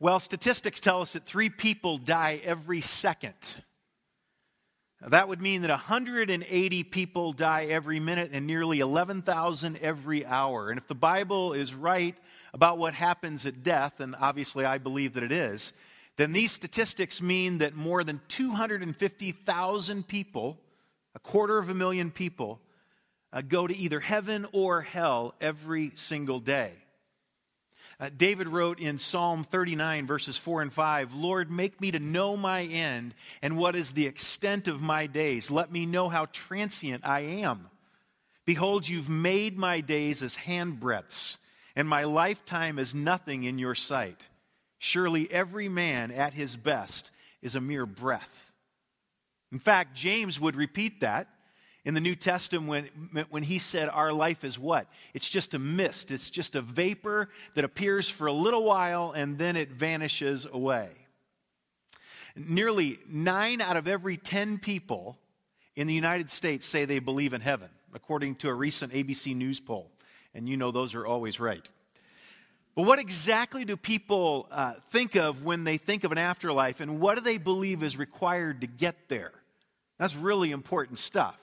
Well, statistics tell us that 3 people die every second. Now, that would mean that 180 people die every minute and nearly 11,000 every hour. And if the Bible is right about what happens at death, and obviously I believe that it is, then these statistics mean that more than 250,000 people, 250,000 people, go to either heaven or hell every single day. David wrote in Psalm 39, verses 4 and 5, "Lord, make me to know my end and what is the extent of my days. Let me know how transient I am. Behold, you've made my days as handbreadths, and my lifetime as nothing in your sight. Surely every man at his best is a mere breath." In fact, James would repeat that in the New Testament when he said our life is what? It's just a mist. It's just a vapor that appears for a little while and then it vanishes away. Nearly 9 out of every 10 people in the United States say they believe in heaven, according to a recent ABC News poll. And you know those are always right. But what exactly do people think of when they think of an afterlife, and what do they believe is required to get there? That's really important stuff.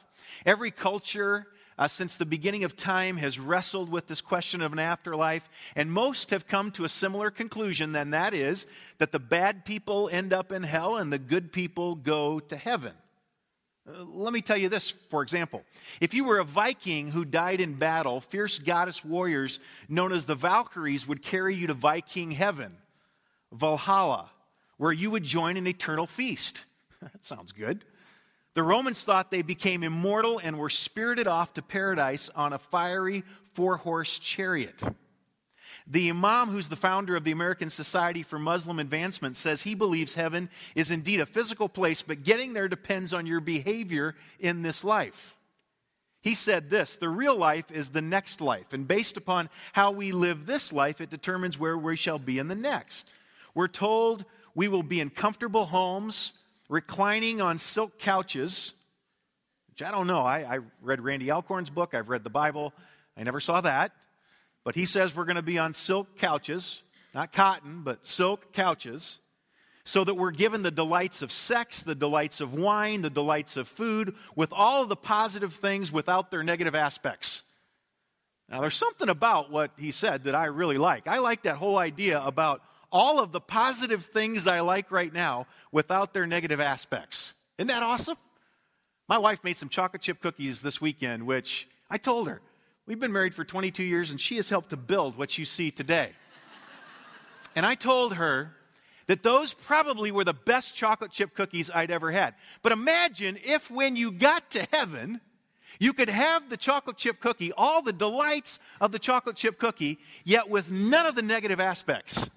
Every culture since the beginning of time has wrestled with this question of an afterlife, and most have come to a similar conclusion, and that is that the bad people end up in hell and the good people go to heaven. Let me tell you this, for example. If you were a Viking who died in battle, fierce goddess warriors known as the Valkyries would carry you to Viking heaven, Valhalla, where you would join an eternal feast. That sounds good. The Romans thought they became immortal and were spirited off to paradise on a fiery 4-horse chariot. The Imam, who's the founder of the American Society for Muslim Advancement, says he believes heaven is indeed a physical place, but getting there depends on your behavior in this life. He said this, "The real life is the next life, and based upon how we live this life, it determines where we shall be in the next. We're told we will be in comfortable homes, reclining on silk couches," which I don't know. I read Randy Alcorn's book. I've read the Bible. I never saw that. But he says we're going to be on silk couches, not cotton, but silk couches, so that we're given the delights of sex, the delights of wine, the delights of food, with all of the positive things without their negative aspects. Now, there's something about what he said that I really like. I like that whole idea about all of the positive things I like right now without their negative aspects. Isn't that awesome? My wife made some chocolate chip cookies this weekend, which I told her, we've been married for 22 years, and she has helped to build what you see today. And I told her that those probably were the best chocolate chip cookies I'd ever had. But imagine if when you got to heaven, you could have the chocolate chip cookie, all the delights of the chocolate chip cookie, yet with none of the negative aspects.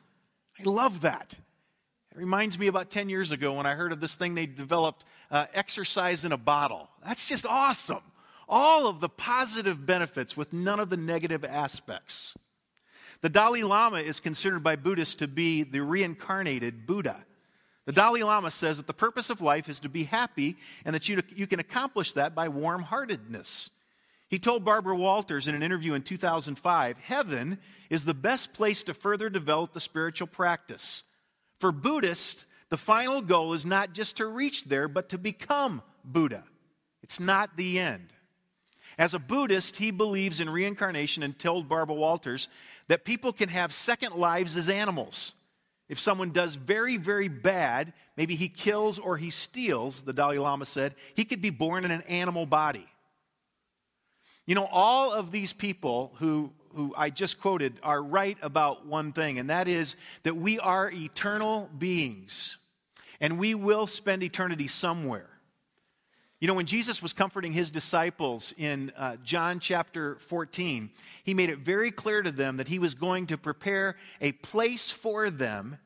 I love that. It reminds me about 10 years ago when I heard of this thing they developed, exercise in a bottle. That's just awesome. All of the positive benefits with none of the negative aspects. The Dalai Lama is considered by Buddhists to be the reincarnated Buddha. The Dalai Lama says that the purpose of life is to be happy and that you can accomplish that by warm-heartedness. He told Barbara Walters in an interview in 2005, "Heaven is the best place to further develop the spiritual practice. For Buddhists, the final goal is not just to reach there, but to become Buddha. It's not the end." As a Buddhist, he believes in reincarnation and told Barbara Walters that people can have second lives as animals. If someone does very, very bad, maybe he kills or he steals, the Dalai Lama said, he could be born in an animal body. You know, all of these people who I just quoted are right about one thing, and that is that we are eternal beings, and we will spend eternity somewhere. You know, when Jesus was comforting his disciples in John chapter 14, he made it very clear to them that he was going to prepare a place for them.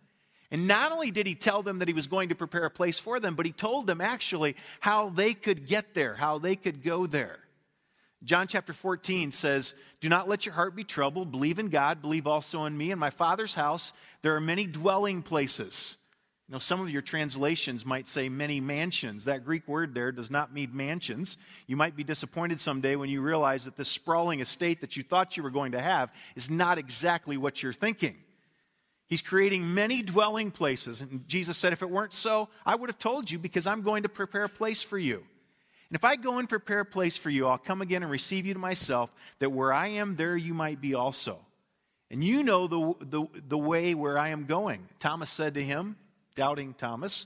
And not only did he tell them that he was going to prepare a place for them, but he told them actually how they could get there, how they could go there. John chapter 14 says, "Do not let your heart be troubled. Believe in God. Believe also in me. In my Father's house, there are many dwelling places." You know, some of your translations might say many mansions. That Greek word there does not mean mansions. You might be disappointed someday when you realize that this sprawling estate that you thought you were going to have is not exactly what you're thinking. He's creating many dwelling places. And Jesus said, if it weren't so, I would have told you, because I'm going to prepare a place for you. And if I go and prepare a place for you, I'll come again and receive you to myself, that where I am, there you might be also. And you know the way where I am going. Thomas said to him, doubting Thomas,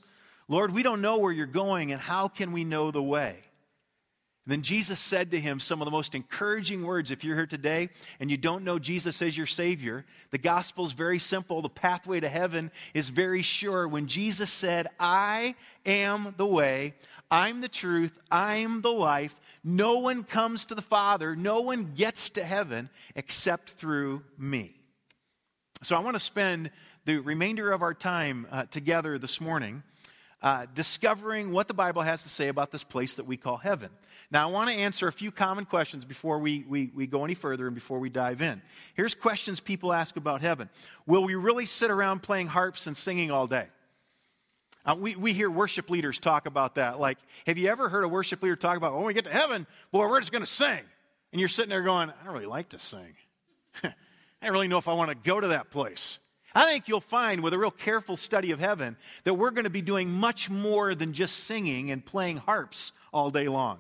Lord, we don't know where you're going, and how can we know the way? And then Jesus said to him some of the most encouraging words. If you're here today and you don't know Jesus as your Savior, the gospel is very simple. The pathway to heaven is very sure. When Jesus said, I am the way, I'm the truth, I'm the life. No one comes to the Father, no one gets to heaven except through me. So I want to spend the remainder of our time together this morning discovering what the Bible has to say about this place that we call heaven. Now, I want to answer a few common questions before we go any further and before we dive in. Here's questions people ask about heaven. Will we really sit around playing harps and singing all day? We hear worship leaders talk about that. Like, have you ever heard a worship leader talk about, when we get to heaven, boy, we're just going to sing? And you're sitting there going, I don't really like to sing. I don't really know if I want to go to that place. I think you'll find with a real careful study of heaven that we're going to be doing much more than just singing and playing harps all day long.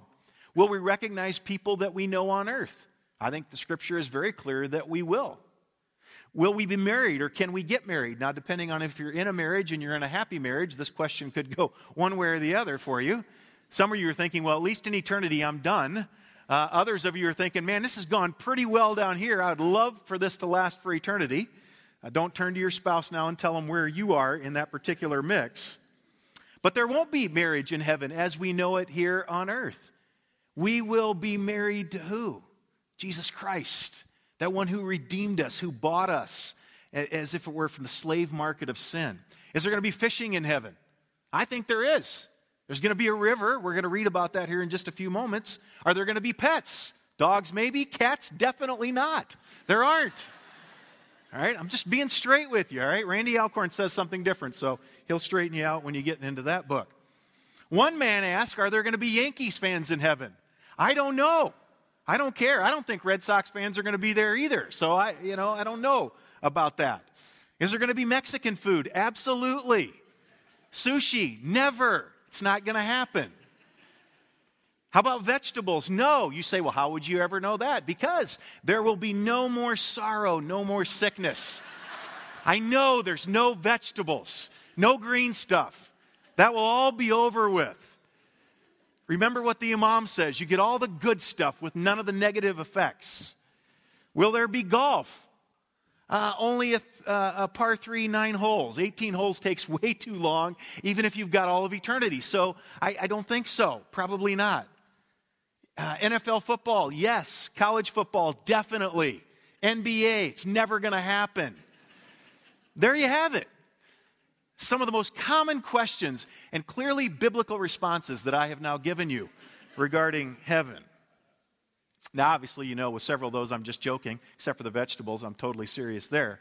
Will we recognize people that we know on earth? I think the scripture is very clear that we will. Will we be married, or can we get married? Now, depending on if you're in a marriage and you're in a happy marriage, this question could go one way or the other for you. Some of you are thinking, well, at least in eternity I'm done. Others of you are thinking, man, this has gone pretty well down here. I would love for this to last for eternity. Don't turn to your spouse now and tell them where you are in that particular mix. But there won't be marriage in heaven as we know it here on earth. We will be married to who? Jesus Christ, that one who redeemed us, who bought us, as if it were from the slave market of sin. Is there going to be fishing in heaven? I think there is. There's going to be a river. We're going to read about that here in just a few moments. Are there going to be pets? Dogs, maybe. Cats, definitely not. There aren't. All right, I'm just being straight with you, all right? Randy Alcorn says something different, so he'll straighten you out when you get into that book. One man asked, are there going to be Yankees fans in heaven? I don't know. I don't care. I don't think Red Sox fans are going to be there either, so I don't know about that. Is there going to be Mexican food? Absolutely. Sushi? Never. It's not going to happen. How about vegetables? No. You say, well, how would you ever know that? Because there will be no more sorrow, no more sickness. I know there's no vegetables, no green stuff. That will all be over with. Remember what the Imam says. You get all the good stuff with none of the negative effects. Will there be golf? Only a par 3, 9 holes. 18 holes takes way too long, even if you've got all of eternity. So I don't think so. Probably not. NFL football, yes. College football, definitely. NBA, it's never going to happen. There you have it. Some of the most common questions and clearly biblical responses that I have now given you regarding heaven. Now, obviously, you know, with several of those, I'm just joking. Except for the vegetables, I'm totally serious there.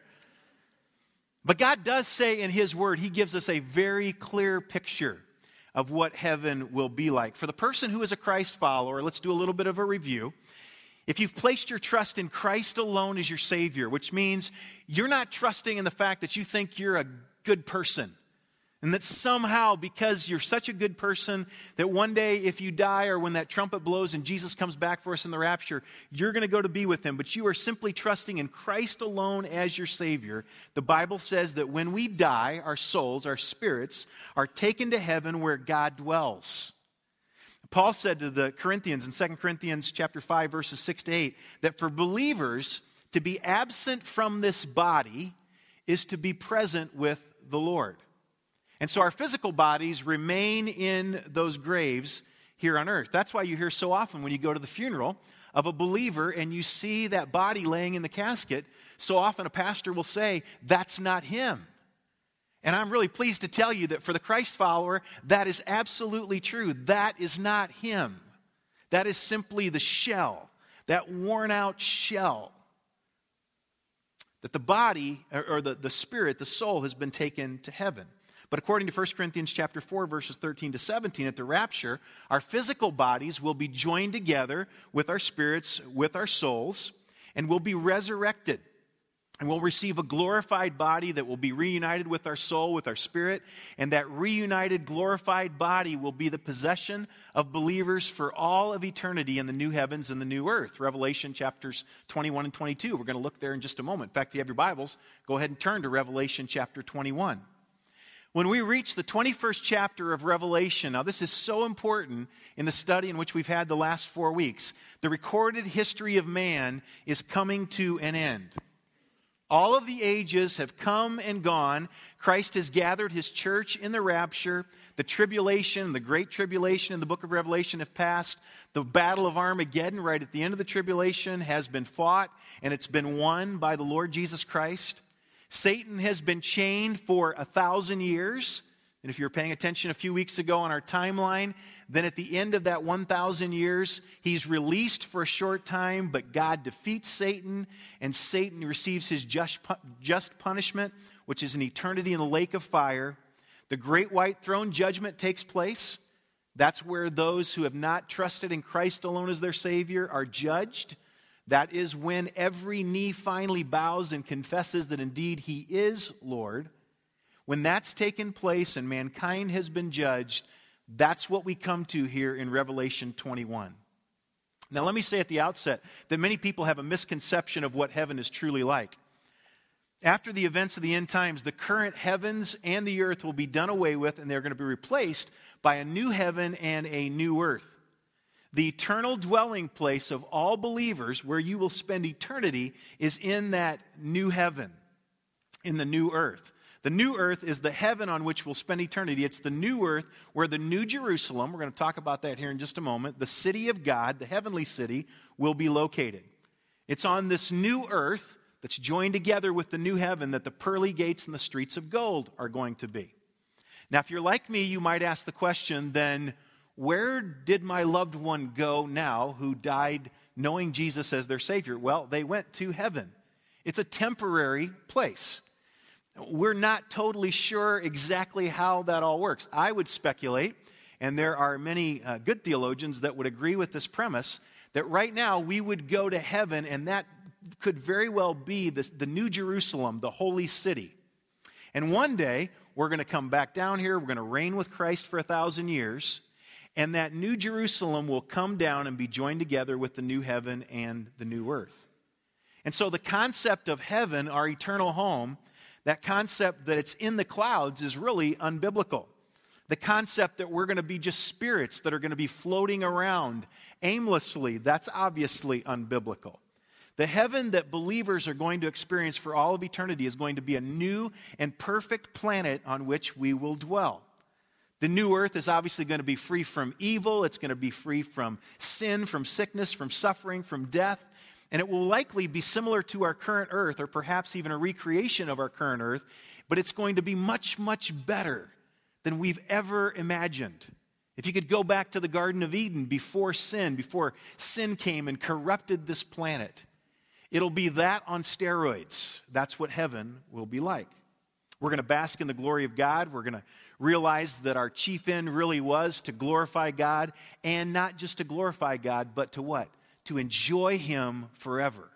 But God does say in His Word, He gives us a very clear picture of what heaven will be like. For the person who is a Christ follower, let's do a little bit of a review. If you've placed your trust in Christ alone as your Savior, which means you're not trusting in the fact that you think you're a good person, and that somehow, because you're such a good person, that one day if you die or when that trumpet blows and Jesus comes back for us in the rapture, you're going to go to be with Him. But you are simply trusting in Christ alone as your Savior. The Bible says that when we die, our souls, our spirits, are taken to heaven where God dwells. Paul said to the Corinthians in 2 Corinthians chapter 5, verses 6-8, that for believers to be absent from this body is to be present with the Lord. And so our physical bodies remain in those graves here on earth. That's why you hear so often when you go to the funeral of a believer and you see that body laying in the casket, so often a pastor will say, that's not him. And I'm really pleased to tell you that for the Christ follower, that is absolutely true. That is not him. That is simply the shell, that worn out shell. That the body, or the spirit, the soul, has been taken to heaven. But according to 1 Corinthians chapter 4, verses 13-17, at the rapture, our physical bodies will be joined together with our spirits, with our souls, and will be resurrected. And we'll receive a glorified body that will be reunited with our soul, with our spirit. And that reunited, glorified body will be the possession of believers for all of eternity in the new heavens and the new earth. Revelation chapters 21 and 22. We're going to look there in just a moment. In fact, if you have your Bibles, go ahead and turn to Revelation chapter 21. When we reach the 21st chapter of Revelation, now this is so important in the study in which we've had the last 4 weeks, the recorded history of man is coming to an end. All of the ages have come and gone. Christ has gathered his church in the rapture. The tribulation, the great tribulation in the book of Revelation have passed. The battle of Armageddon right at the end of the tribulation has been fought, and it's been won by the Lord Jesus Christ. Satan has been chained for 1,000 years. And if you were paying attention a few weeks ago on our timeline, then at the end of that 1,000 years, he's released for a short time, but God defeats Satan, and Satan receives his just punishment, which is an eternity in the lake of fire. The great white throne judgment takes place. That's where those who have not trusted in Christ alone as their Savior are judged. That is when every knee finally bows and confesses that indeed he is Lord. When that's taken place and mankind has been judged, that's what we come to here in Revelation 21. Now let me say at the outset that many people have a misconception of what heaven is truly like. After the events of the end times, the current heavens and the earth will be done away with, and they're going to be replaced by a new heaven and a new earth. The eternal dwelling place of all believers, where you will spend eternity, is in that new heaven, in the new earth. The new earth is the heaven on which we'll spend eternity. It's the new earth where the new Jerusalem, we're going to talk about that here in just a moment, the city of God, the heavenly city, will be located. It's on this new earth that's joined together with the new heaven that the pearly gates and the streets of gold are going to be. Now, if you're like me, you might ask the question, then, where did my loved one go now who died knowing Jesus as their Savior? Well, they went to heaven. It's a temporary place. We're not totally sure exactly how that all works. I would speculate, and there are many good theologians that would agree with this premise, that right now we would go to heaven, and that could very well be the New Jerusalem, the holy city. And one day, we're going to come back down here, we're going to reign with Christ for 1,000 years, and that new Jerusalem will come down and be joined together with the new heaven and the new earth. And so the concept of heaven, our eternal home, that concept that it's in the clouds is really unbiblical. The concept that we're going to be just spirits that are going to be floating around aimlessly, that's obviously unbiblical. The heaven that believers are going to experience for all of eternity is going to be a new and perfect planet on which we will dwell. The new earth is obviously going to be free from evil. It's going to be free from sin, from sickness, from suffering, from death. And it will likely be similar to our current earth, or perhaps even a recreation of our current earth. But it's going to be much, much better than we've ever imagined. If you could go back to the Garden of Eden before sin came and corrupted this planet, it'll be that on steroids. That's what heaven will be like. We're going to bask in the glory of God. We're going to realize that our chief end really was to glorify God, and not just to glorify God, but to what? To enjoy Him forever.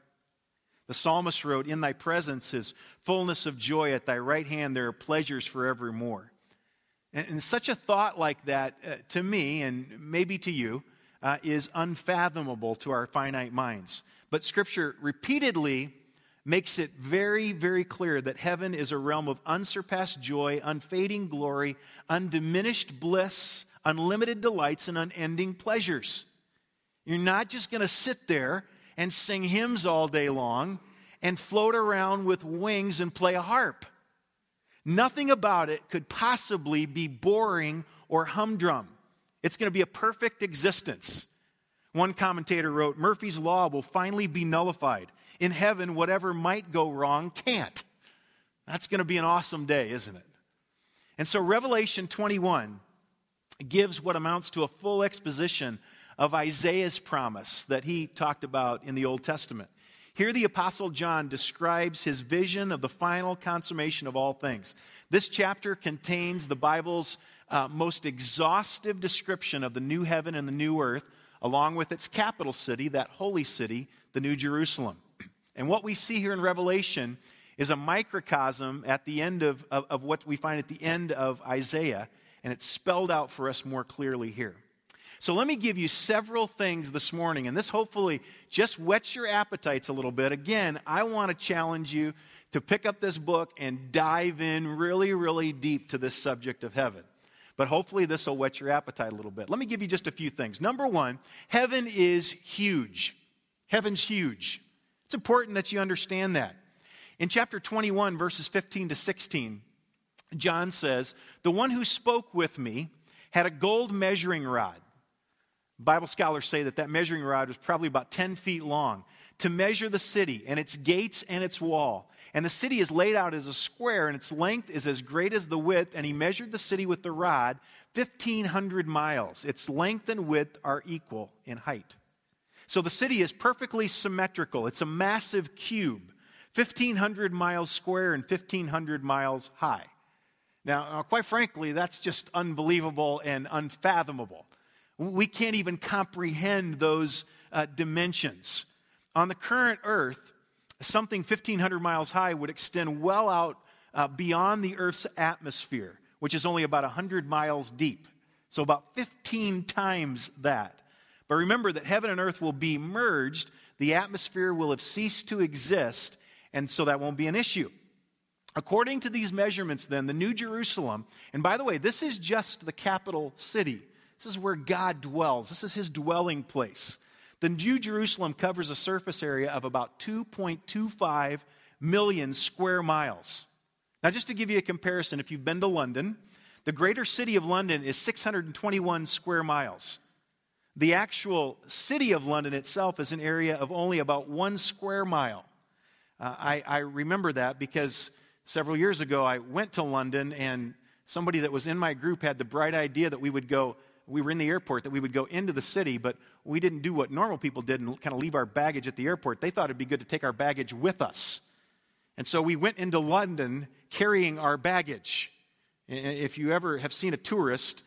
The psalmist wrote, "In thy presence is fullness of joy. At thy right hand there are pleasures forevermore." And such a thought like that, to me, and maybe to you, is unfathomable to our finite minds. But Scripture repeatedly makes it very, very clear that heaven is a realm of unsurpassed joy, unfading glory, undiminished bliss, unlimited delights, and unending pleasures. You're not just going to sit there and sing hymns all day long and float around with wings and play a harp. Nothing about it could possibly be boring or humdrum. It's going to be a perfect existence. One commentator wrote, "Murphy's Law will finally be nullified. In heaven, whatever might go wrong can't." That's going to be an awesome day, isn't it? And so Revelation 21 gives what amounts to a full exposition of Isaiah's promise that he talked about in the Old Testament. Here the Apostle John describes his vision of the final consummation of all things. This chapter contains the Bible's most exhaustive description of the new heaven and the new earth, along with its capital city, that holy city, the New Jerusalem. And what we see here in Revelation is a microcosm at the end of what we find at the end of Isaiah, and it's spelled out for us more clearly here. So let me give you several things this morning, and this hopefully just whets your appetites a little bit. Again, I want to challenge you to pick up this book and dive in really, really deep to this subject of heaven. But hopefully this will whet your appetite a little bit. Let me give you just a few things. Number one, heaven is huge. Heaven's huge. It's important that you understand that. In chapter 21, verses 15 to 16, John says, "The one who spoke with me had a gold measuring rod." Bible scholars say that that measuring rod was probably about 10 feet long, to measure the city and its gates and its wall. And the city is laid out as a square, and its length is as great as the width. And he measured the city with the rod, 1,500 miles. Its length and width are equal in height. So the city is perfectly symmetrical. It's a massive cube, 1,500 miles square and 1,500 miles high. Now, quite frankly, that's just unbelievable and unfathomable. We can't even comprehend those dimensions. On the current Earth, something 1,500 miles high would extend well out beyond the Earth's atmosphere, which is only about 100 miles deep. So about 15 times that. But remember that heaven and earth will be merged. The atmosphere will have ceased to exist, and so that won't be an issue. According to these measurements, then, the New Jerusalem, and by the way, this is just the capital city. This is where God dwells. This is his dwelling place. The New Jerusalem covers a surface area of about 2.25 million square miles. Now, just to give you a comparison, if you've been to London, the greater city of London is 621 square miles. The actual city of London itself is an area of only about 1 square mile. I remember that because several years ago I went to London, and somebody that was in my group had the bright idea that we were in the airport, that we would go into the city, but we didn't do what normal people did and kind of leave our baggage at the airport. They thought it'd be good to take our baggage with us. And so we went into London carrying our baggage. If you ever have seen a tourist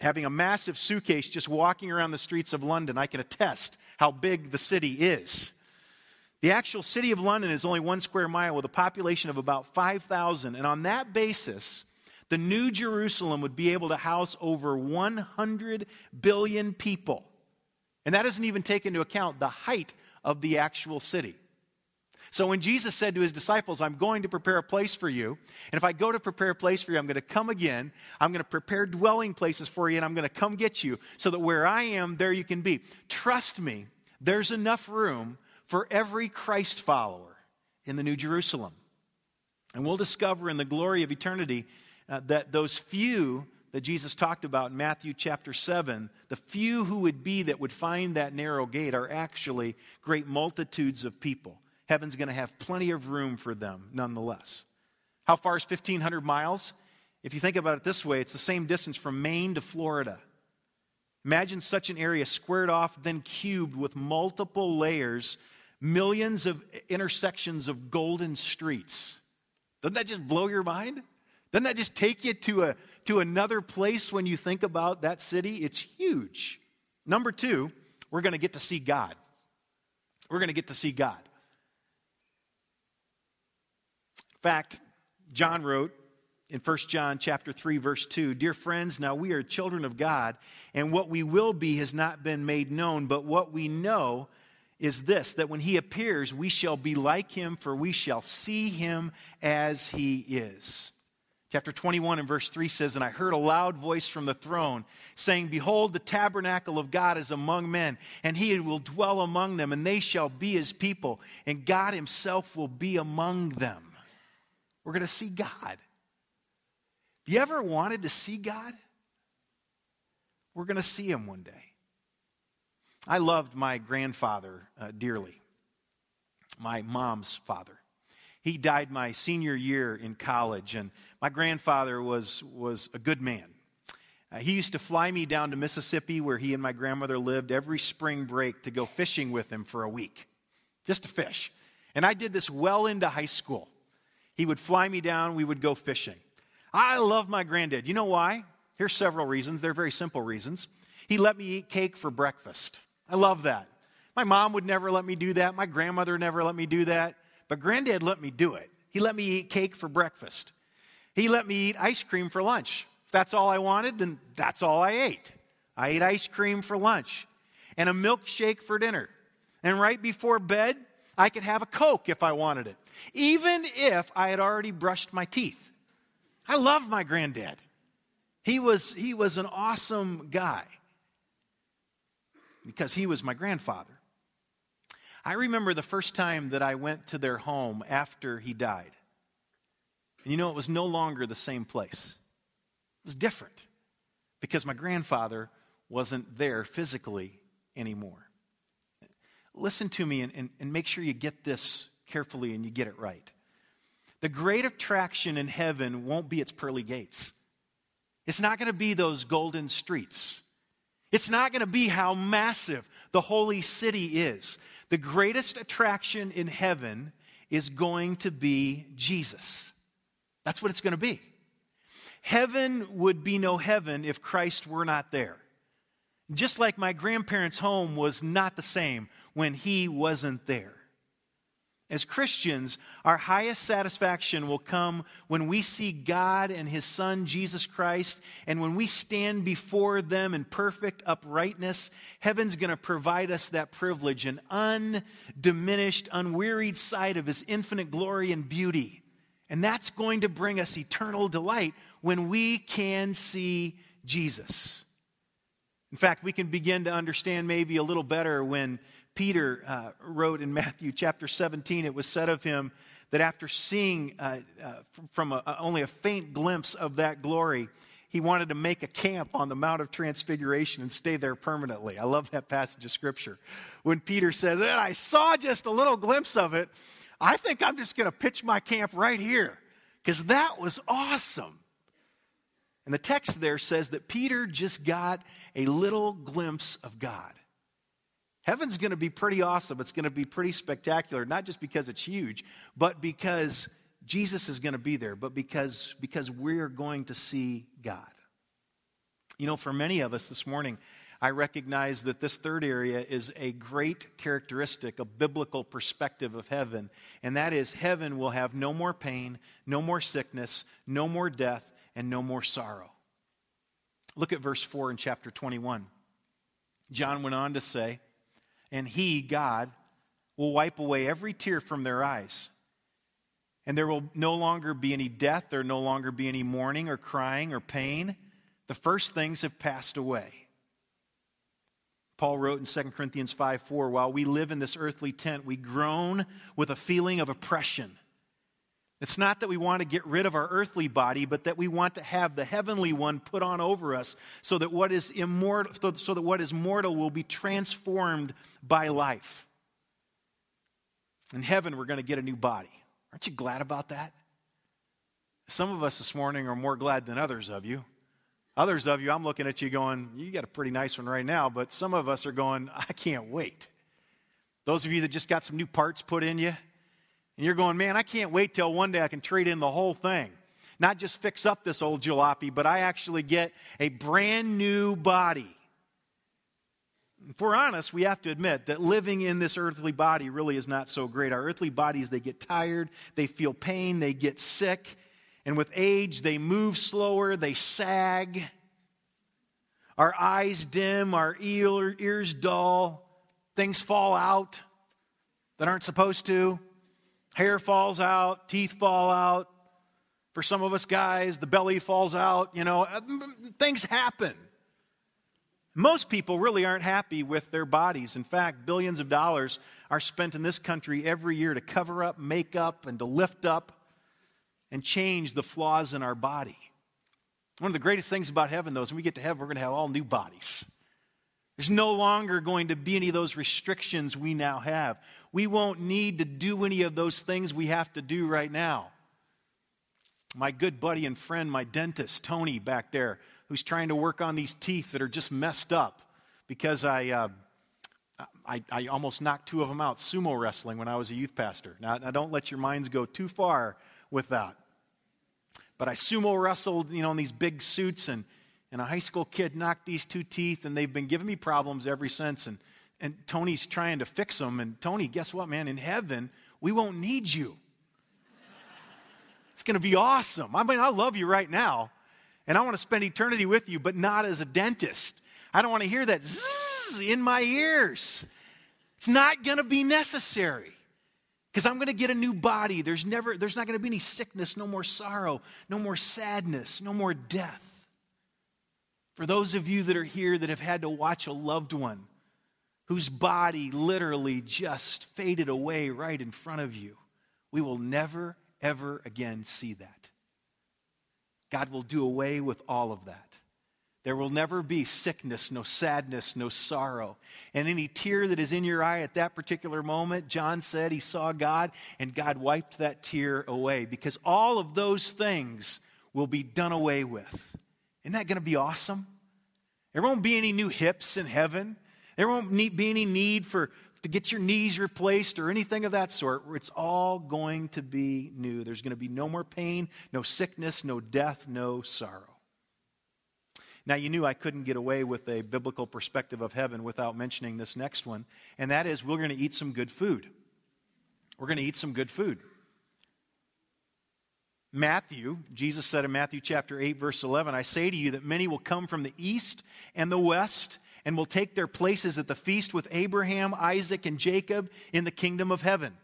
having a massive suitcase just walking around the streets of London, I can attest how big the city is. The actual city of London is only 1 square mile with a population of about 5,000. And on that basis, the New Jerusalem would be able to house over 100 billion people. And that doesn't even take into account the height of the actual city. So when Jesus said to his disciples, "I'm going to prepare a place for you, and if I go to prepare a place for you, I'm going to come again, I'm going to prepare dwelling places for you, and I'm going to come get you, so that where I am, there you can be." Trust me, there's enough room for every Christ follower in the New Jerusalem. And we'll discover in the glory of eternity that those few that Jesus talked about in Matthew chapter 7, the few who would be that would find that narrow gate are actually great multitudes of people. Heaven's going to have plenty of room for them nonetheless. How far is 1,500 miles? If you think about it this way, it's the same distance from Maine to Florida. Imagine such an area squared off, then cubed with multiple layers, millions of intersections of golden streets. Doesn't that just blow your mind? Doesn't that just take you to another place when you think about that city? It's huge. Number two, we're going to get to see God. We're going to get to see God. In fact, John wrote in 1 John chapter 3, verse 2, "Dear friends, now we are children of God, and what we will be has not been made known, but what we know is this, that when he appears, we shall be like him, for we shall see him as he is." Chapter 21 and verse 3 says, "And I heard a loud voice from the throne saying, 'Behold, the tabernacle of God is among men, and he will dwell among them, and they shall be his people, and God himself will be among them.'" We're going to see God. Have you ever wanted to see God? We're going to see him one day. I loved my grandfather dearly, my mom's father. He died my senior year in college, and my grandfather was a good man. He used to fly me down to Mississippi, where he and my grandmother lived, every spring break to go fishing with him for a week, just to fish. And I did this well into high school. He would fly me down. We would go fishing. I love my granddad. You know why? Here's several reasons. They're very simple reasons. He let me eat cake for breakfast. I love that. My mom would never let me do that. My grandmother never let me do that. But Granddad let me do it. He let me eat cake for breakfast. He let me eat ice cream for lunch. If that's all I wanted, then that's all I ate. I ate ice cream for lunch and a milkshake for dinner. And right before bed, I could have a Coke if I wanted it, even if I had already brushed my teeth. I love my granddad. He was an awesome guy because he was my grandfather. I remember the first time that I went to their home after he died. And you know, it was no longer the same place. It was different because my grandfather wasn't there physically anymore. Listen to me and make sure you get this carefully and you get it right. The great attraction in heaven won't be its pearly gates. It's not going to be those golden streets. It's not going to be how massive the holy city is. The greatest attraction in heaven is going to be Jesus. That's what it's going to be. Heaven would be no heaven if Christ were not there. Just like my grandparents' home was not the same when he wasn't there. As Christians, our highest satisfaction will come when we see God and his Son, Jesus Christ, and when we stand before them in perfect uprightness, heaven's going to provide us that privilege, an undiminished, unwearied sight of his infinite glory and beauty. And that's going to bring us eternal delight when we can see Jesus. In fact, we can begin to understand maybe a little better when Peter wrote in Matthew chapter 17, it was said of him that after seeing only a faint glimpse of that glory, he wanted to make a camp on the Mount of Transfiguration and stay there permanently. I love that passage of Scripture. When Peter says, I saw just a little glimpse of it, I think I'm just going to pitch my camp right here because that was awesome. And the text there says that Peter just got a little glimpse of God. Heaven's going to be pretty awesome. It's going to be pretty spectacular, not just because it's huge, but because Jesus is going to be there, but because we're going to see God. You know, for many of us this morning, I recognize that this third area is a great characteristic, a biblical perspective of heaven, and that is heaven will have no more pain, no more sickness, no more death, and no more sorrow. Look at verse 4 in chapter 21. John went on to say, and he, God, will wipe away every tear from their eyes. And there will no longer be any death, there will no longer be any mourning or crying or pain. The first things have passed away. Paul wrote in 2 Corinthians 5:4, while we live in this earthly tent, we groan with a feeling of oppression. It's not that we want to get rid of our earthly body, but that we want to have the heavenly one put on over us so that what is immortal, so that what is mortal will be transformed by life. In heaven, we're going to get a new body. Aren't you glad about that? Some of us this morning are more glad than others of you. Others of you, I'm looking at you going, you got a pretty nice one right now, but some of us are going, I can't wait. Those of you that just got some new parts put in you, and you're going, man, I can't wait till one day I can trade in the whole thing. Not just fix up this old jalopy, but I actually get a brand new body. If we're honest, we have to admit that living in this earthly body really is not so great. Our earthly bodies, they get tired, they feel pain, they get sick. And with age, they move slower, they sag. Our eyes dim, our ears dull. Things fall out that aren't supposed to. Hair falls out, teeth fall out. For some of us guys, the belly falls out, you know, things happen. Most people really aren't happy with their bodies. In fact, billions of dollars are spent in this country every year to cover up, make up, and to lift up and change the flaws in our body. One of the greatest things about heaven, though, is when we get to heaven, we're going to have all new bodies. There's no longer going to be any of those restrictions we now have. We won't need to do any of those things we have to do right now. My good buddy and friend, my dentist, Tony, back there, who's trying to work on these teeth that are just messed up because I almost knocked two of them out sumo wrestling when I was a youth pastor. Now, don't let your minds go too far with that. But I sumo wrestled, you know, in these big suits, and a high school kid knocked these two teeth, and they've been giving me problems ever since. And and Tony's trying to fix them. And Tony, guess what, man? In heaven, we won't need you. It's going to be awesome. I mean, I love you right now, and I want to spend eternity with you, but not as a dentist. I don't want to hear that zzz in my ears. It's not going to be necessary because I'm going to get a new body. There's not going to be any sickness, no more sorrow, no more sadness, no more death. For those of you that are here that have had to watch a loved one whose body literally just faded away right in front of you, we will never, ever again see that. God will do away with all of that. There will never be sickness, no sadness, no sorrow. And any tear that is in your eye at that particular moment, John said he saw God, and God wiped that tear away because all of those things will be done away with. Isn't that going to be awesome? There won't be any new hips in heaven. There won't be any need to get your knees replaced or anything of that sort. It's all going to be new. There's going to be no more pain, no sickness, no death, no sorrow. Now, you knew I couldn't get away with a biblical perspective of heaven without mentioning this next one, and that is we're going to eat some good food. We're going to eat some good food. Matthew, Jesus said in Matthew chapter 8, verse 11, I say to you that many will come from the east and the west and will take their places at the feast with Abraham, Isaac, and Jacob in the kingdom of heaven.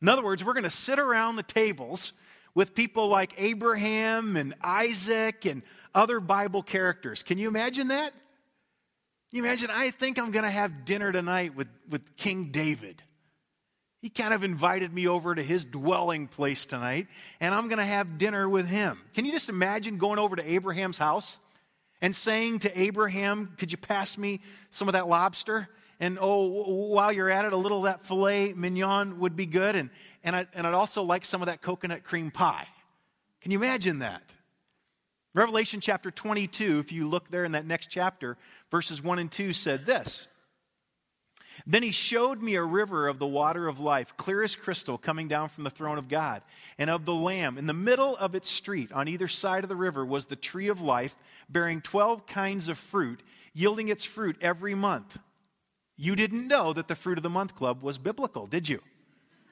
In other words, we're going to sit around the tables with people like Abraham and Isaac and other Bible characters. Can you imagine that? You imagine, I think I'm going to have dinner tonight with King David. He kind of invited me over to his dwelling place tonight, and I'm going to have dinner with him. Can you just imagine going over to Abraham's house and saying to Abraham, could you pass me some of that lobster? And while you're at it, a little of that filet mignon would be good. And I'd also like some of that coconut cream pie. Can you imagine that? Revelation chapter 22, if you look there in that next chapter, verses 1 and 2 said this. Then he showed me a river of the water of life, clear as crystal, coming down from the throne of God and of the Lamb. In the middle of its street, on either side of the river, was the tree of life, bearing 12 kinds of fruit, yielding its fruit every month. You didn't know that the Fruit of the Month Club was biblical, did you?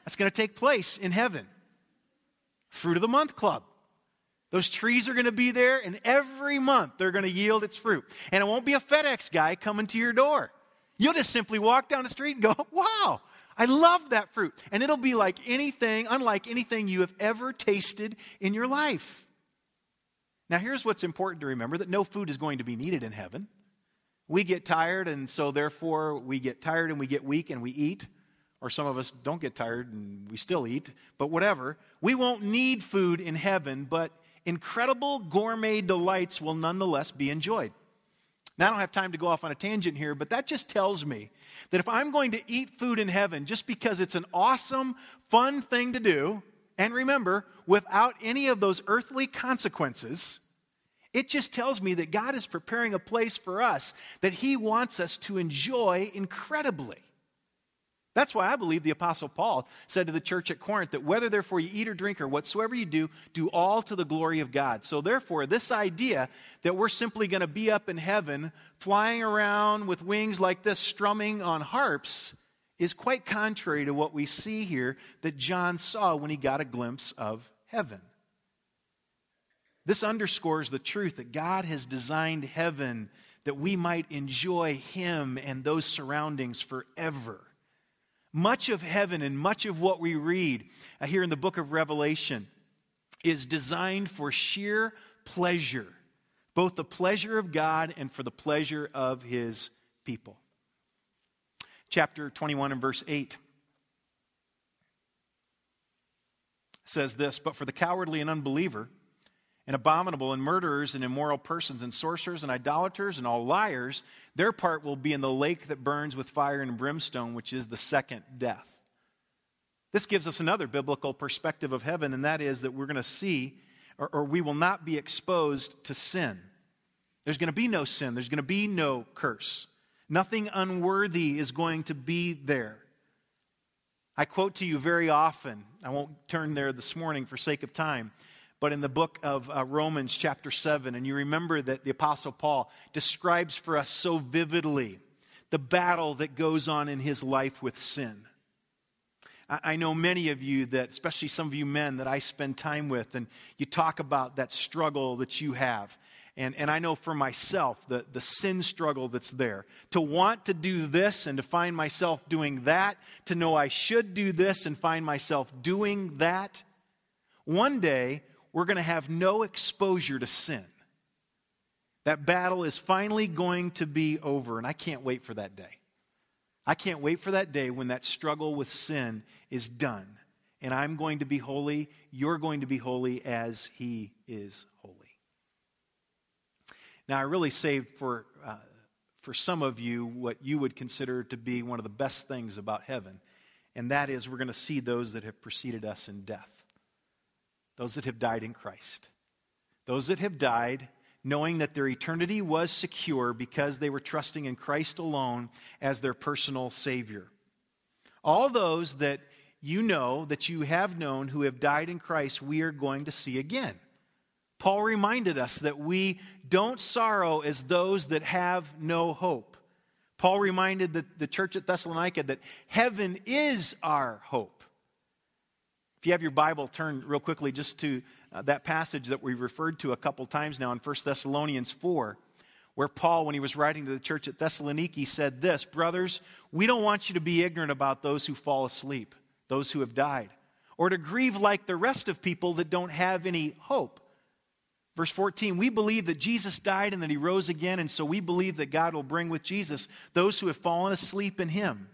That's going to take place in heaven. Fruit of the Month Club. Those trees are going to be there, and every month they're going to yield its fruit. And it won't be a FedEx guy coming to your door. You'll just simply walk down the street and go, wow, I love that fruit. And it'll be unlike anything you have ever tasted in your life. Now, here's what's important to remember, that no food is going to be needed in heaven. We get tired, and so therefore we get tired and we get weak and we eat. Or some of us don't get tired and we still eat, but whatever. We won't need food in heaven, but incredible gourmet delights will nonetheless be enjoyed. Now, I don't have time to go off on a tangent here, but that just tells me that if I'm going to eat food in heaven just because it's an awesome, fun thing to do, and remember, without any of those earthly consequences, it just tells me that God is preparing a place for us that He wants us to enjoy incredibly. That's why I believe the Apostle Paul said to the church at Corinth that whether therefore you eat or drink or whatsoever you do, do all to the glory of God. So therefore, this idea that we're simply going to be up in heaven flying around with wings like this, strumming on harps, is quite contrary to what we see here that John saw when he got a glimpse of heaven. This underscores the truth that God has designed heaven that we might enjoy Him and those surroundings forever. Much of heaven and much of what we read here in the book of Revelation is designed for sheer pleasure, both the pleasure of God and for the pleasure of His people. Chapter 21 and verse 8 says this, but for the cowardly and unbeliever and abominable and murderers and immoral persons and sorcerers and idolaters and all liars, their part will be in the lake that burns with fire and brimstone, which is the second death. This gives us another biblical perspective of heaven, and that is that we're going to see, or we will not be exposed to sin. There's going to be no sin. There's going to be no curse. Nothing unworthy is going to be there. I quote to you very often, I won't turn there this morning for sake of time, but in the book of Romans chapter 7, and you remember that the Apostle Paul describes for us so vividly the battle that goes on in his life with sin. I know many of you that, especially some of you men that I spend time with, and you talk about that struggle that you have. And I know for myself, the sin struggle that's there. To want to do this and to find myself doing that. To know I should do this and find myself doing that. One day, we're going to have no exposure to sin. That battle is finally going to be over, and I can't wait for that day. I can't wait for that day when that struggle with sin is done. And I'm going to be holy, you're going to be holy as he is holy. Now, I really saved for some of you what you would consider to be one of the best things about heaven, and that is we're going to see those that have preceded us in death, those that have died in Christ, those that have died knowing that their eternity was secure because they were trusting in Christ alone as their personal Savior. All those that you know, that you have known, who have died in Christ, we are going to see again. Paul reminded us that we don't sorrow as those that have no hope. Paul reminded the church at Thessalonica that heaven is our hope. If you have your Bible, turn real quickly just to that passage that we've referred to a couple times now in 1 Thessalonians 4, where Paul, when he was writing to the church at Thessaloniki, said this, "Brothers, we don't want you to be ignorant about those who fall asleep, those who have died, or to grieve like the rest of people that don't have any hope." Verse 14, "We believe that Jesus died and that he rose again, and so we believe that God will bring with Jesus those who have fallen asleep in him.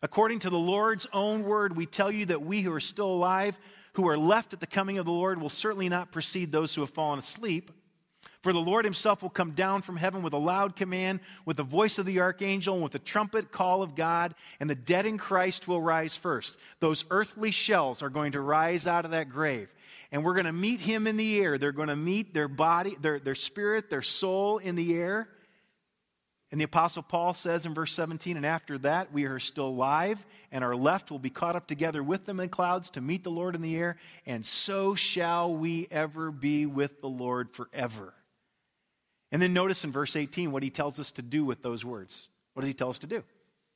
According to the Lord's own word, we tell you that we who are still alive, who are left at the coming of the Lord, will certainly not precede those who have fallen asleep. For the Lord himself will come down from heaven with a loud command, with the voice of the archangel, and with the trumpet call of God, and the dead in Christ will rise first." Those earthly shells are going to rise out of that grave. And we're going to meet him in the air. They're going to meet their body, their spirit, their soul in the air. And the Apostle Paul says in verse 17, "And after that we are still alive, and our left will be caught up together with them in clouds to meet the Lord in the air. And so shall we ever be with the Lord forever." And then notice in verse 18 what he tells us to do with those words. What does he tell us to do?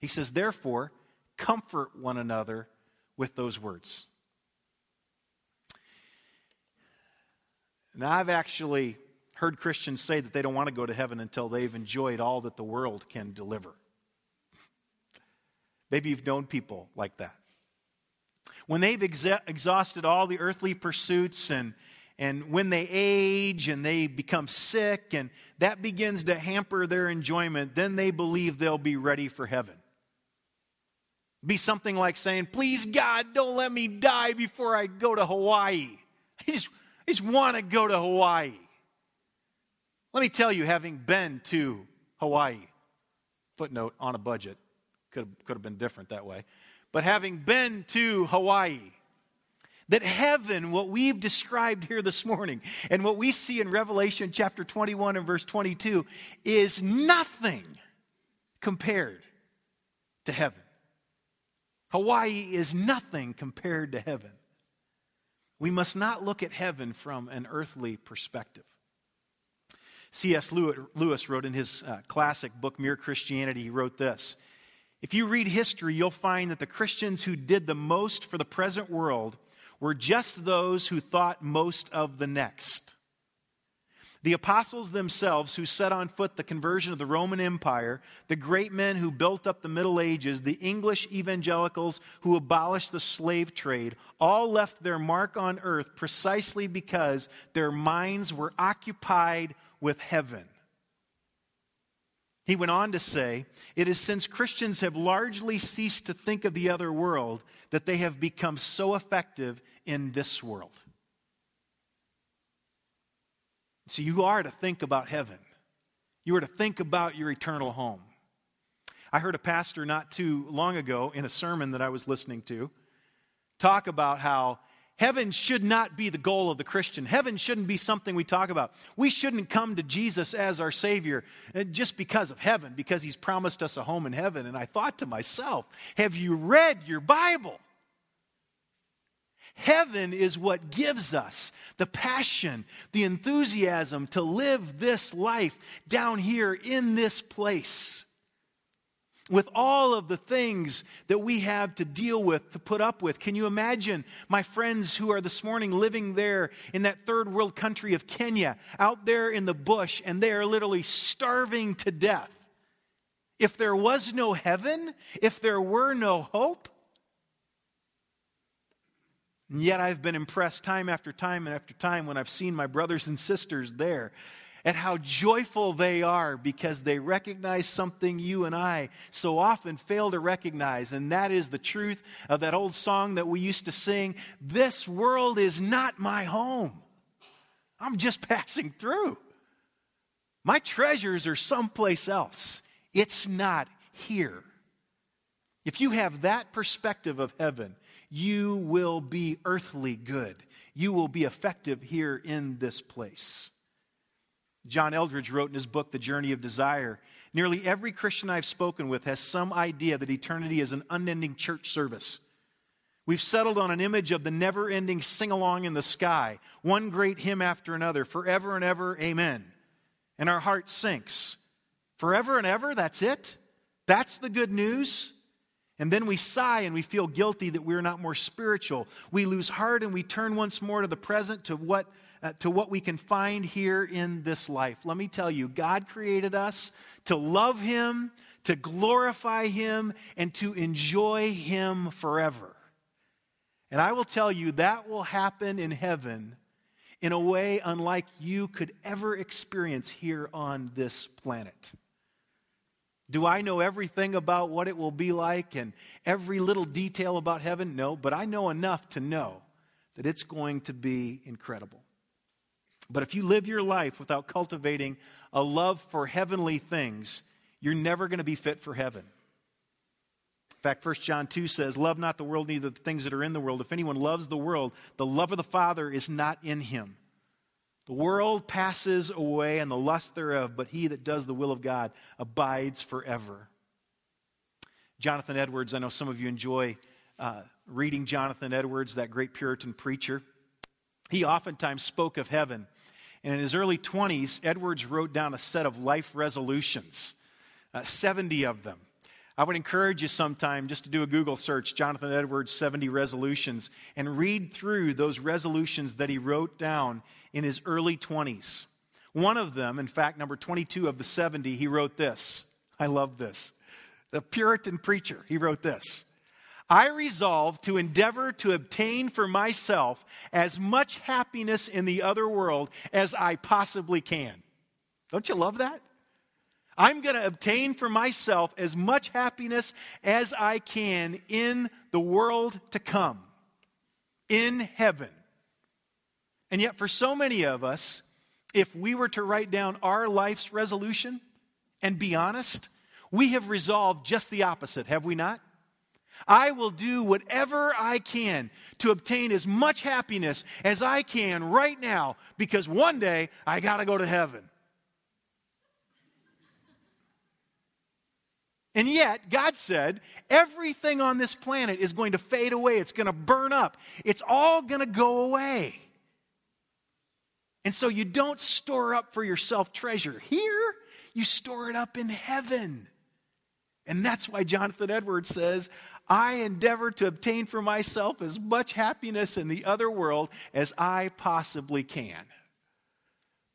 He says, "Therefore, comfort one another with those words." Now, I've actually heard Christians say that they don't want to go to heaven until they've enjoyed all that the world can deliver. Maybe you've known people like that. When they've exhausted all the earthly pursuits, and when they age and they become sick, and that begins to hamper their enjoyment, then they believe they'll be ready for heaven. It'd be something like saying, "Please, God, don't let me die before I go to Hawaii. I just want to go to Hawaii." Let me tell you, having been to Hawaii, footnote, on a budget, could have been different that way, but having been to Hawaii, that heaven, what we've described here this morning, and what we see in Revelation chapter 21 and verse 22, is nothing compared to heaven. Hawaii is nothing compared to heaven. We must not look at heaven from an earthly perspective. C.S. Lewis wrote in his classic book, Mere Christianity, he wrote this, "If you read history, you'll find that the Christians who did the most for the present world were just those who thought most of the next. The apostles themselves who set on foot the conversion of the Roman Empire, the great men who built up the Middle Ages, the English evangelicals who abolished the slave trade, all left their mark on earth precisely because their minds were occupied with heaven." He went on to say, "It is since Christians have largely ceased to think of the other world that they have become so effective in this world." So you are to think about heaven. You are to think about your eternal home. I heard a pastor not too long ago in a sermon that I was listening to talk about how heaven should not be the goal of the Christian. Heaven shouldn't be something we talk about. We shouldn't come to Jesus as our Savior just because of heaven, because he's promised us a home in heaven. And I thought to myself, have you read your Bible? Heaven is what gives us the passion, the enthusiasm to live this life down here in this place. with all of the things that we have to deal with, to put up with. Can you imagine my friends who are this morning living there in that third world country of Kenya, out there in the bush, and they are literally starving to death? If there was no heaven, if there were no hope, and yet I've been impressed time after time and after time when I've seen my brothers and sisters there at how joyful they are because they recognize something you and I so often fail to recognize, and that is the truth of that old song that we used to sing, "This world is not my home. I'm just passing through. My treasures are someplace else. It's not here." If you have that perspective of heaven, you will be earthly good. You will be effective here in this place. John Eldredge wrote in his book, The Journey of Desire, "Nearly every Christian I've spoken with has some idea that eternity is an unending church service. We've settled on an image of the never-ending sing-along in the sky, one great hymn after another, forever and ever, amen. And our heart sinks. Forever and ever, that's it? That's the good news? And then we sigh and we feel guilty that we're not more spiritual. We lose heart and we turn once more to the present, to what we can find here in this life." Let me tell you, God created us to love Him, to glorify Him, and to enjoy Him forever. And I will tell you, that will happen in heaven in a way unlike you could ever experience here on this planet. Do I know everything about what it will be like and every little detail about heaven? No, but I know enough to know that it's going to be incredible. But if you live your life without cultivating a love for heavenly things, you're never going to be fit for heaven. In fact, 1 John 2 says, "Love not the world, neither the things that are in the world. If anyone loves the world, the love of the Father is not in him. The world passes away and the lust thereof, but he that does the will of God abides forever." Jonathan Edwards, I know some of you enjoy reading Jonathan Edwards, that great Puritan preacher. He oftentimes spoke of heaven. And in his early 20s, Edwards wrote down a set of life resolutions, 70 of them. I would encourage you sometime just to do a Google search, Jonathan Edwards 70 resolutions, and read through those resolutions that he wrote down in his early 20s. One of them, in fact, number 22 of the 70, he wrote this. I love this. The Puritan preacher, he wrote this: "I resolve to endeavor to obtain for myself as much happiness in the other world as I possibly can." Don't you love that? I'm going to obtain for myself as much happiness as I can in the world to come, in heaven. And yet for so many of us, if we were to write down our life's resolution and be honest, we have resolved just the opposite, have we not? I will do whatever I can to obtain as much happiness as I can right now, because one day I got to go to heaven. And yet, God said, everything on this planet is going to fade away. It's going to burn up. It's all going to go away. And so you don't store up for yourself treasure here. You store it up in heaven. And that's why Jonathan Edwards says, "I endeavor to obtain for myself as much happiness in the other world as I possibly can."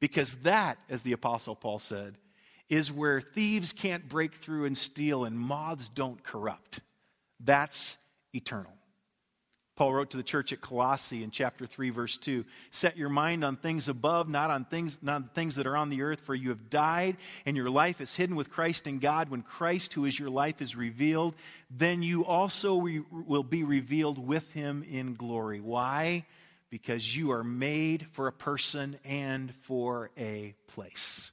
Because that, as the Apostle Paul said, is where thieves can't break through and steal and moths don't corrupt. That's eternal. Paul wrote to the church at Colossae in chapter 3, verse 2, "Set your mind on things above, not on things that are on the earth, for you have died, and your life is hidden with Christ in God. When Christ, who is your life, is revealed, then you also will be revealed with him in glory." Why? Because you are made for a person and for a place.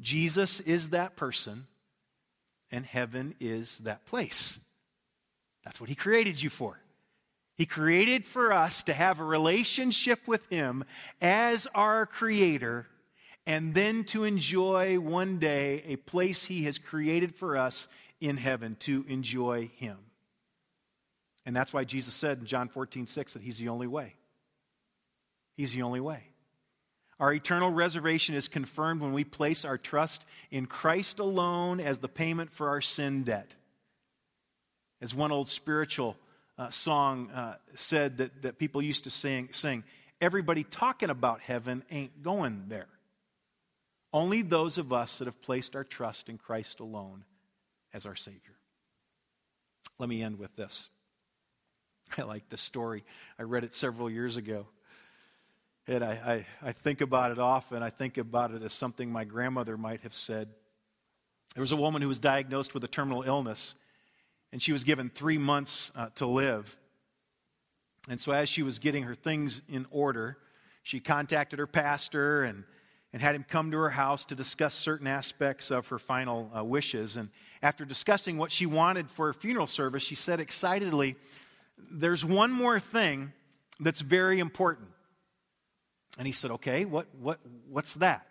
Jesus is that person, and heaven is that place. That's what he created you for. He created for us to have a relationship with him as our creator, and then to enjoy one day a place he has created for us in heaven to enjoy him. And that's why Jesus said in John 14:6 that he's the only way. He's the only way. Our eternal reservation is confirmed when we place our trust in Christ alone as the payment for our sin debt. As one old spiritual song said that people used to sing, everybody talking about heaven ain't going there. Only those of us that have placed our trust in Christ alone as our Savior. Let me end with this. I like this story. I read it several years ago. And I think about it often. I think about it as something my grandmother might have said. There was a woman who was diagnosed with a terminal illness, and she was given 3 months to live. And so as she was getting her things in order, she contacted her pastor and had him come to her house to discuss certain aspects of her final wishes. And after discussing what she wanted for her funeral service, she said excitedly, "There's one more thing that's very important." And he said, "Okay, what's that?"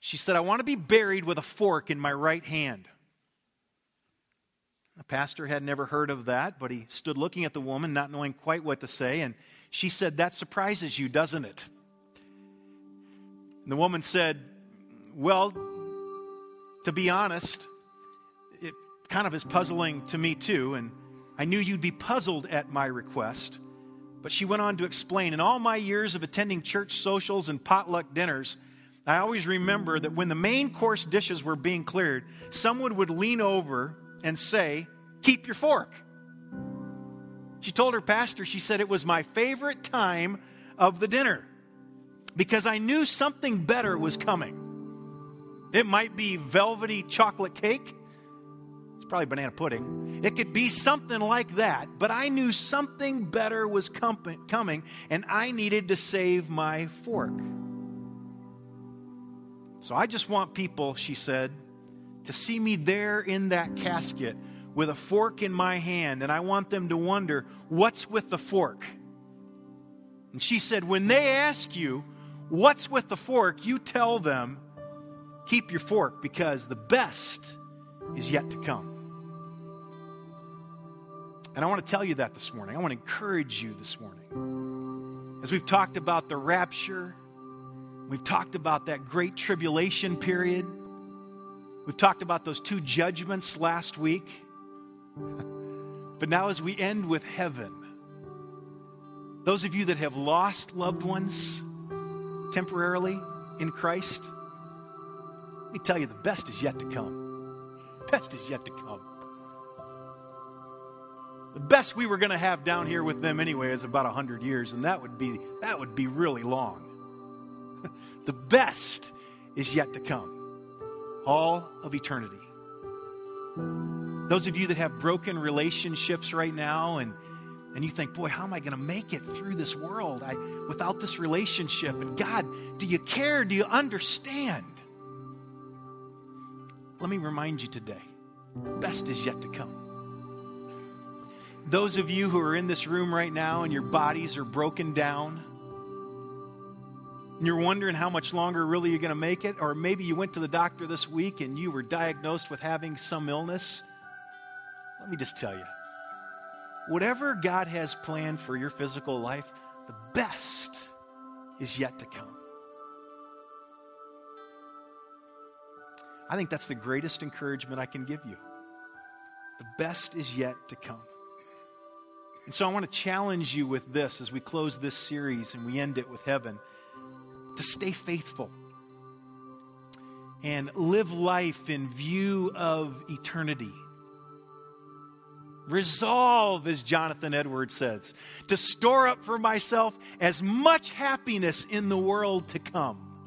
She said, "I want to be buried with a fork in my right hand." The pastor had never heard of that, but he stood looking at the woman, not knowing quite what to say, and she said, "That surprises you, doesn't it?" And the woman said, "Well, to be honest, it kind of is puzzling to me too, and I knew you'd be puzzled at my request." But she went on to explain, "In all my years of attending church socials and potluck dinners, I always remember that when the main course dishes were being cleared, someone would lean over and say, 'Keep your fork.'" She told her pastor, she said, "It was my favorite time of the dinner because I knew something better was coming. It might be velvety chocolate cake. Probably banana pudding. It could be something like that, but I knew something better was coming, and I needed to save my fork. So I just want people," she said, "to see me there in that casket with a fork in my hand, and I want them to wonder, what's with the fork?" And she said, "When they ask you, what's with the fork, you tell them, 'Keep your fork,' because the best is yet to come." And I want to tell you that this morning. I want to encourage you this morning. As we've talked about the rapture, we've talked about that great tribulation period, we've talked about those two judgments last week, but now as we end with heaven, those of you that have lost loved ones temporarily in Christ, let me tell you, the best is yet to come. Best is yet to come. The best we were going to have down here with them anyway is about 100 years, and that would be really long. The best is yet to come. All of eternity. Those of you that have broken relationships right now and you think, "Boy, how am I going to make it through this world without this relationship?" And God, do you care? Do you understand? Let me remind you today, the best is yet to come. Those of you who are in this room right now and your bodies are broken down, and you're wondering how much longer really you're going to make it, or maybe you went to the doctor this week and you were diagnosed with having some illness, let me just tell you, whatever God has planned for your physical life, the best is yet to come. I think that's the greatest encouragement I can give you. The best is yet to come. And so I want to challenge you with this as we close this series and we end it with heaven, to stay faithful and live life in view of eternity. Resolve, as Jonathan Edwards says, to store up for myself as much happiness in the world to come.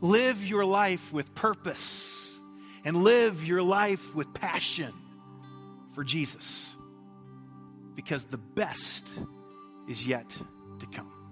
Live your life with purpose and live your life with passion for Jesus, because the best is yet to come.